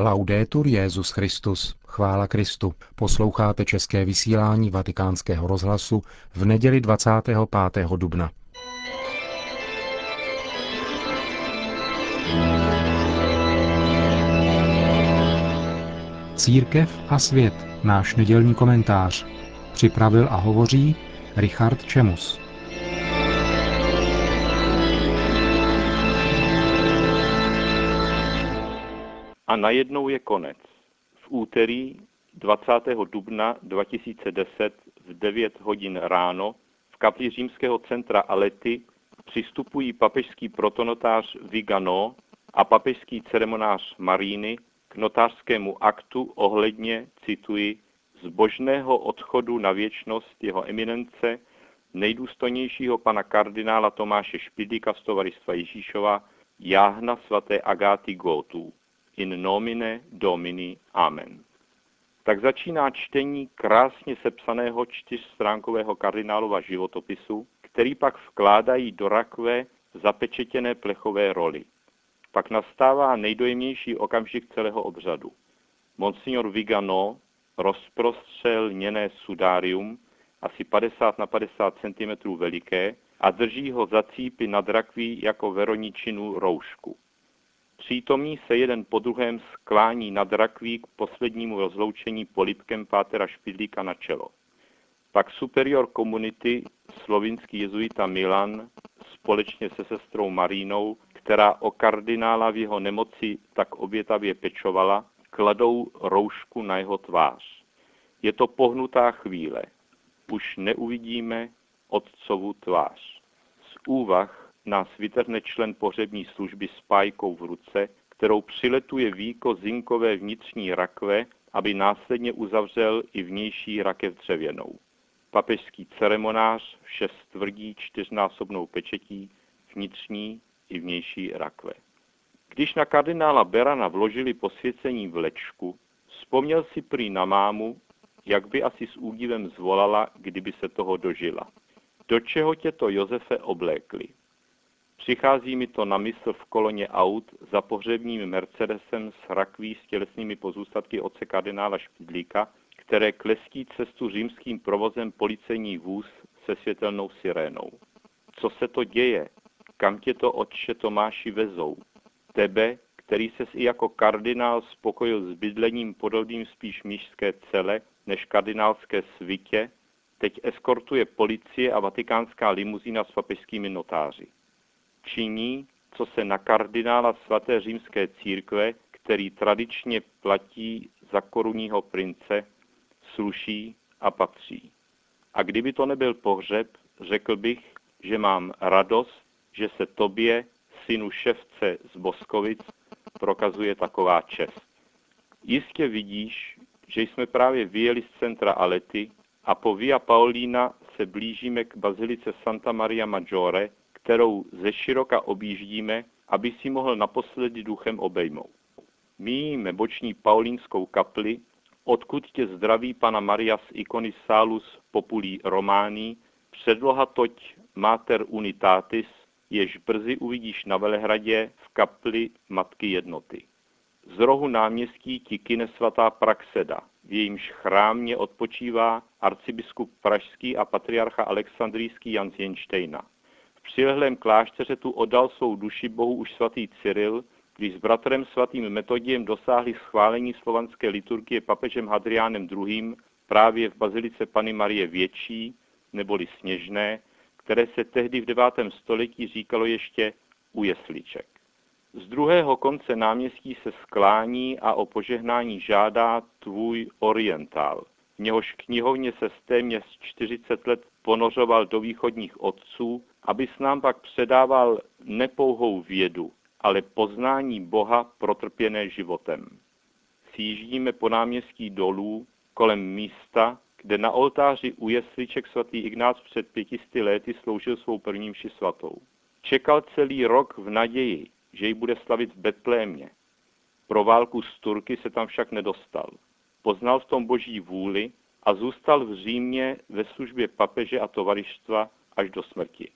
Laudetur Jesus Christus, chvála Kristu. Posloucháte české vysílání Vatikánského rozhlasu v neděli 25. dubna. Církev a svět, náš nedělní komentář. Připravil a hovoří Richard Čemus. A najednou je konec. V úterý 20. dubna 2010 v 9 hodin ráno v kapli římského centra Alety přistupují papežský protonotář Viganó a papežský ceremonář Maríny k notářskému aktu ohledně, cituji, zbožného odchodu na věčnost jeho eminence, nejdůstojnějšího pana kardinála Tomáše Špidlíka z Tovaristva Ježíšova, jáhna svaté Agáty Gótů. In nomine Domini. Amen. Tak začíná čtení krásně sepsaného čtyřstránkového kardinálova životopisu, který pak vkládají do rakve zapečetěné plechové roly. Pak nastává nejdojemnější okamžik celého obřadu. Monsignor Viganó rozprostřel lněné sudárium, asi 50 na 50 cm veliké, a drží ho za cípy nad rakví jako veroničinu roušku. Přítomní se jeden po druhém sklání nad rakví k poslednímu rozloučení polibkem pátera Špidlíka na čelo. Pak superior komunity, slovinský jezuita Milan, společně se sestrou Marínou, která o kardinála v jeho nemoci tak obětavě pečovala, kladou roušku na jeho tvář. Je to pohnutá chvíle. Už neuvidíme otcovu tvář. Z úvah nás vytrhne člen pohřební služby s pájkou v ruce, kterou přiletuje víko zinkové vnitřní rakve, aby následně uzavřel i vnější rakev dřevěnou. Papežský ceremonář vše stvrdí čtyřnásobnou pečetí vnitřní i vnější rakve. Když na kardinála Berana vložili posvěcení vlečku, vzpomněl si prý na mámu, jak by asi s údivem zvolala, kdyby se toho dožila. Do čeho tě to, Josefe, oblékli? Přichází mi to na mysl v koloně aut za pohřebním Mercedesem s rakví s tělesnými pozůstatky otce kardinála Špidlíka, které klestí cestu římským provozem policejní vůz se světelnou sirénou. Co se to děje? Kam tě to, otče Tomáši, vezou? Tebe, který ses i jako kardinál spokojil s bydlením podobným spíš mnišské cele než kardinálské svitě, teď eskortuje policie a vatikánská limuzína s papežskými notáři. Činí, co se na kardinála svaté římské církve, který tradičně platí za korunního prince, sluší a patří. A kdyby to nebyl pohřeb, řekl bych, že mám radost, že se tobě, synu ševce z Boskovic, prokazuje taková čest. Jistě vidíš, že jsme právě vyjeli z centra Alety a po Via Paolina se blížíme k bazilice Santa Maria Maggiore, kterou ze široka objíždíme, aby si mohl naposledy duchem obejmout. Míjíme boční paulínskou kapli, odkud tě zdraví Panna Maria z ikony Salus Populi Romani, předloha toť Mater Unitatis, jež brzy uvidíš na Velehradě v kapli Matky jednoty. Z rohu náměstí ti kyne svatá Praxeda, v jejímž chrámě odpočívá arcibiskup pražský a patriarcha alexandrijský Jan z Jenštejna. V přilehlém klášteře tu oddal svou duši Bohu už svatý Cyril, když s bratrem svatým Metodiem dosáhli schválení slovanské liturgie papežem Hadriánem II. Právě v bazilice Panny Marie Větší, neboli Sněžné, které se tehdy v 9. století říkalo ještě U jesliček. Z druhého konce náměstí se sklání a o požehnání žádá tvůj orientál. V něhož knihovně se téměř 40 let ponořoval do východních otců, aby s nám pak předával nepouhou vědu, ale poznání Boha protrpěné životem. Sjíždíme po náměstí dolů kolem místa, kde na oltáři u jesliček svatý Ignác před 500 lety sloužil svou první mši svatou. Čekal celý rok v naději, že ji bude slavit v Betlémě. Pro válku s Turky se tam však nedostal. Poznal v tom boží vůli a zůstal v Římě ve službě papeže a tovarištva až do smrti.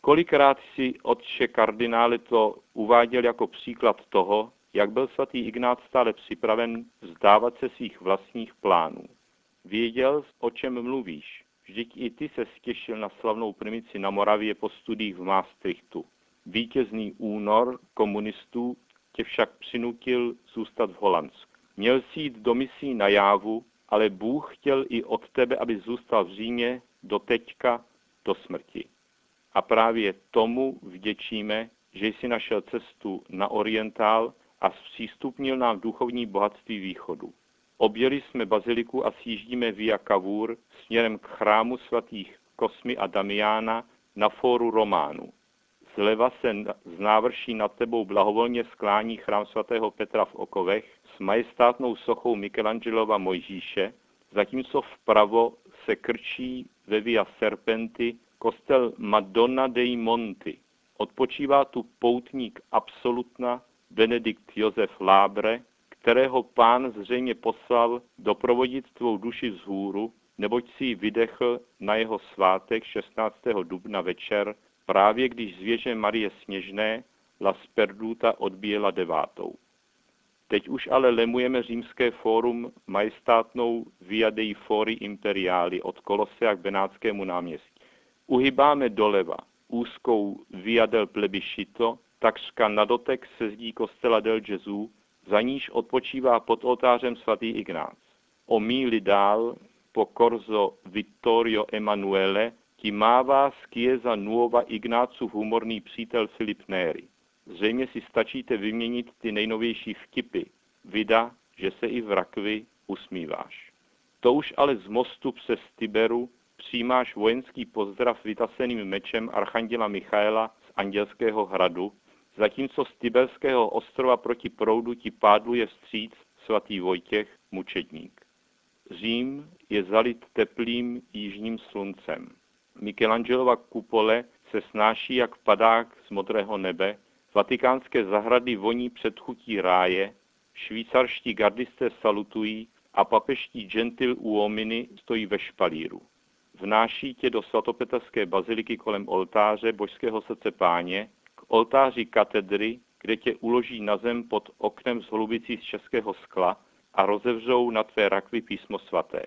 Kolikrát si, otče kardinále, to uváděl jako příklad toho, jak byl svatý Ignác stále připraven vzdávat se svých vlastních plánů. Věděl, o čem mluvíš. Vždyť i ty se stěšil na slavnou primici na Moravě po studiích v Maastrichtu. Vítězný únor komunistů tě však přinutil zůstat v Holandsku. Měl jsi jít do misí na Jávu, ale Bůh chtěl i od tebe, aby zůstal v Římě do teďka, do smrti. A právě tomu vděčíme, že jsi našel cestu na orientál a zpřístupnil nám duchovní bohatství východu. Objeli jsme baziliku a sjíždíme via Cavour směrem k chrámu svatých Kosmy a Damiána na fóru Románu. Zleva se z návrší nad tebou blahovolně sklání chrám svatého Petra v Okovech s majestátnou sochou Michelangelova Mojžíše, zatímco vpravo se krčí ve via Serpenty kostel Madonna dei Monti. Odpočívá tu poutník absolutna Benedikt Josef Lábre, kterého Pán zřejmě poslal doprovodit tvou duši z hůru, neboť si ji vydechl na jeho svátek 16. dubna večer, právě když z věže Marie Sněžné La Sperduta odbíjela devátou. Teď už ale lemujeme římské fórum majestátnou Via dei Fori Imperiali od Kolosea k Benátskému náměstí. Uhybáme doleva úzkou Via del Plebiscito, takřka na dotek se zdí kostela del Gesù, za níž odpočívá pod oltářem svatý Ignác. O míli dál po Corso Vittorio Emanuele ti mává z Chiesa Nuova Ignácův humorný přítel Filip Néry. Zřejmě si stačíte vyměnit ty nejnovější vtipy. Vida, že se i v rakvi usmíváš. To už ale z mostu přes Tiberu přijímáš vojenský pozdrav vytaseným mečem archanděla Michaela z Andělského hradu, zatímco z Tiberského ostrova proti proudu ti pádluje vstříc svatý Vojtěch, mučedník. Řím je zalit teplým jižním sluncem. Michelangelova kupole se snáší jak padák z modrého nebe, vatikánské zahrady voní předchutí ráje, švýcarští gardisté salutují a papežští gentil uomini stojí ve špalíru. Vnáší tě do svatopetrské baziliky kolem oltáře Božského srdce Páně, oltáři katedry, kde tě uloží na zem pod oknem s holubicí z českého skla a rozevřou na tvé rakvi písmo svaté.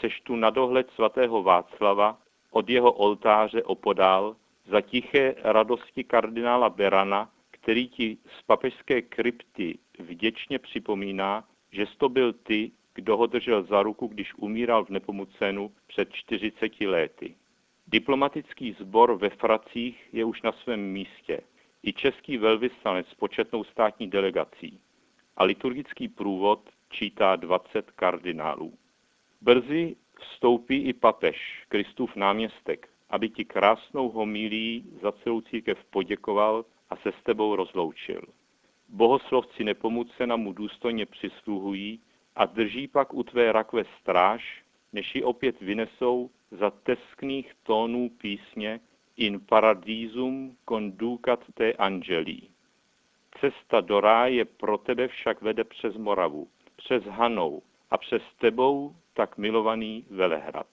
Seš tu na dohled svatého Václava, od jeho oltáře opodál, za tiché radosti kardinála Berana, který ti z papežské krypty vděčně připomíná, že to byl ty, kdo ho držel za ruku, když umíral v Nepomucenu před 40 lety. Diplomatický sbor ve Fracích je už na svém místě, i český velvyslanec s početnou státní delegací a liturgický průvod čítá 20 kardinálů. Brzy vstoupí i papež, Kristův náměstek, aby ti krásnou homilí za celou církev poděkoval a se s tebou rozloučil. Bohoslovci Nepomucena mu důstojně přisluhují a drží pak u tvé rakve stráž, než ji opět vynesou za teskných tónů písně In paradisum conducat te angeli. Cesta do ráje pro tebe však vede přes Moravu, přes Hanou a přes tebou tak milovaný Velehrad.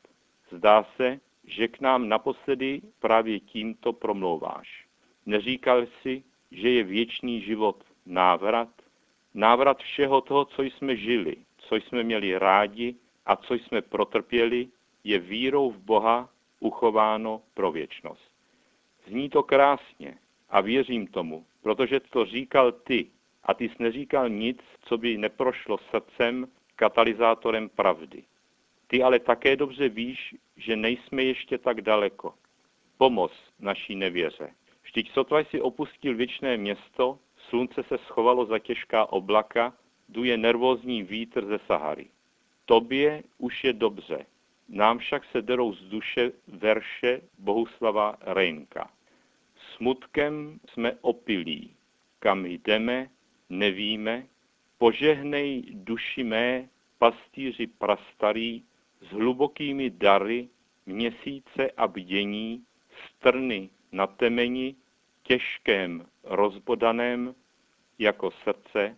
Zdá se, že k nám naposledy právě tímto promlouváš. Neříkal jsi, že je věčný život návrat? Návrat všeho toho, co jsme žili, co jsme měli rádi a co jsme protrpěli, je vírou v Boha uchováno pro věčnost. Zní to krásně a věřím tomu, protože to říkal ty a ty jsi neříkal nic, co by neprošlo srdcem katalyzátorem pravdy. Ty ale také dobře víš, že nejsme ještě tak daleko. Pomoz naší nevěře. Vždyť sotva jsi opustil věčné město, slunce se schovalo za těžká oblaka, duje nervózní vítr ze Sahary. Tobě už je dobře. Nám však se derou z duše verše Bohuslava Rejnka. Smutkem jsme opilí, kam jdeme, nevíme, požehnej duši mé, pastýři prastarý, s hlubokými dary, měsíce a bdění, strny na temeni, těžkém, rozbodaném, jako srdce.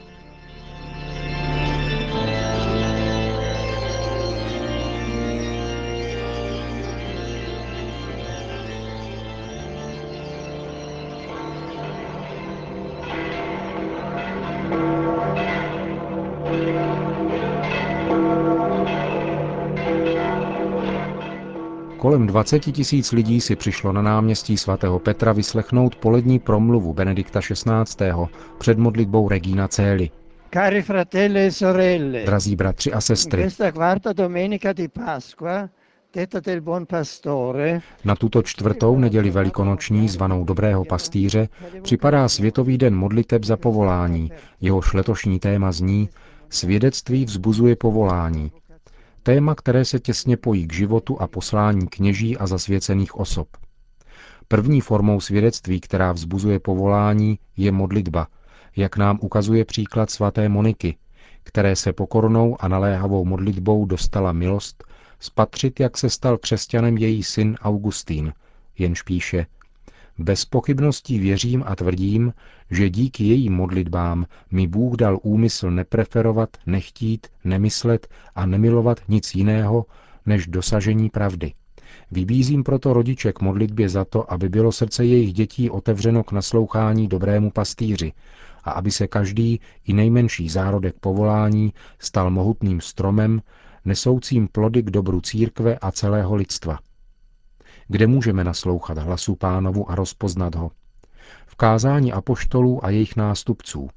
Kolem 20 000 lidí si přišlo na náměstí sv. Petra vyslechnout polední promluvu Benedikta XVI. Před modlitbou Regina Coeli. Cari fratelli e sorelle, drazí bratři a sestry, questa quarta domenica di Pasqua, detta del buon pastore, na tuto čtvrtou neděli velikonoční, zvanou Dobrého pastýře, připadá Světový den modliteb za povolání, jehož letošní téma zní Svědectví vzbuzuje povolání. Téma, které se těsně pojí k životu a poslání kněží a zasvěcených osob. První formou svědectví, která vzbuzuje povolání, je modlitba, jak nám ukazuje příklad svaté Moniky, které se pokornou a naléhavou modlitbou dostala milost spatřit, jak se stal křesťanem její syn Augustín, jenž píše: bez pochybností věřím a tvrdím, že díky jejím modlitbám mi Bůh dal úmysl nepreferovat, nechtít, nemyslet a nemilovat nic jiného, než dosažení pravdy. Vybízím proto rodiče k modlitbě za to, aby bylo srdce jejich dětí otevřeno k naslouchání dobrému pastýři a aby se každý, i nejmenší zárodek povolání, stal mohutným stromem, nesoucím plody k dobru církve a celého lidstva. Kde můžeme naslouchat hlasu Pánovu a rozpoznat ho? V kázání apoštolů a jejich nástupců.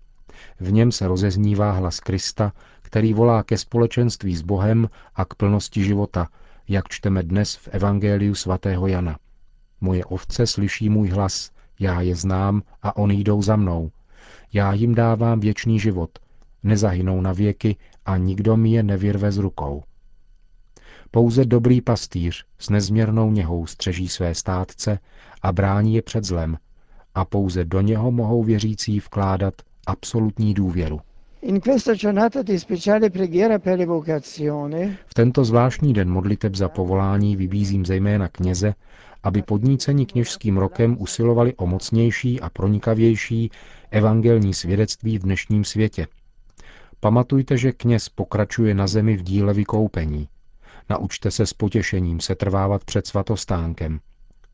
V něm se rozeznívá hlas Krista, který volá ke společenství s Bohem a k plnosti života, jak čteme dnes v evangeliu svatého Jana. Moje ovce slyší můj hlas, já je znám a oni jdou za mnou. Já jim dávám věčný život, nezahynou na věky a nikdo mi je nevyrve z rukou. Pouze dobrý pastýř s nezměrnou něhou střeží své stádce a brání je před zlem a pouze do něho mohou věřící vkládat absolutní důvěru. V tento zvláštní den modliteb za povolání vybízím zejména kněze, aby podníceni kněžským rokem usilovali o mocnější a pronikavější evangelní svědectví v dnešním světě. Pamatujte, že kněz pokračuje na zemi v díle vykoupení. Naučte se s potěšením setrvávat před svatostánkem.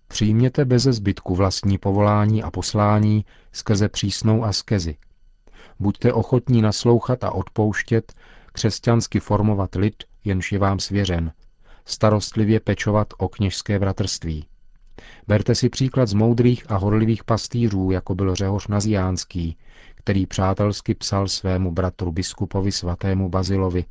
Přijměte beze zbytku vlastní povolání a poslání skrze přísnou askezi. Buďte ochotní naslouchat a odpouštět, křesťansky formovat lid, jenž je vám svěřen, starostlivě pečovat o kněžské bratrství. Berte si příklad z moudrých a horlivých pastýřů, jako byl Řehoř Nazijánský, který přátelsky psal svému bratru biskupovi svatému Bazilovi: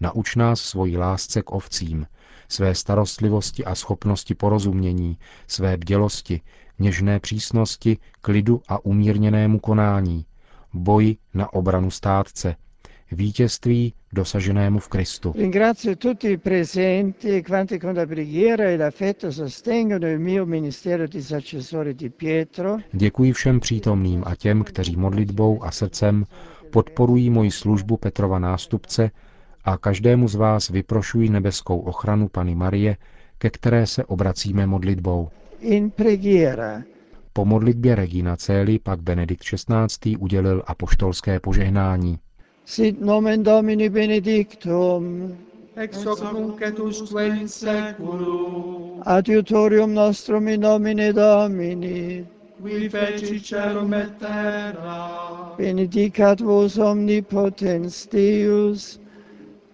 nauč nás svoji lásce k ovcím, své starostlivosti a schopnosti porozumění, své bdělosti, něžné přísnosti, klidu a umírněnému konání, boji na obranu státce, vítězství dosaženému v Kristu. Děkuji všem přítomným a těm, kteří modlitbou a srdcem podporují moji službu Petrova nástupce, a každému z vás vyprošuji nebeskou ochranu Panny Marie, ke které se obracíme modlitbou. Po modlitbě Regina Coeli pak Benedikt XVI. Udělil apoštolské požehnání. Sit nomen Domini benedictum, ex hoc nunc et usque in seculum, adiutorium nostrum in nomine Domini, qui feci caelum et terra, benedicat vos omnipotens Deus,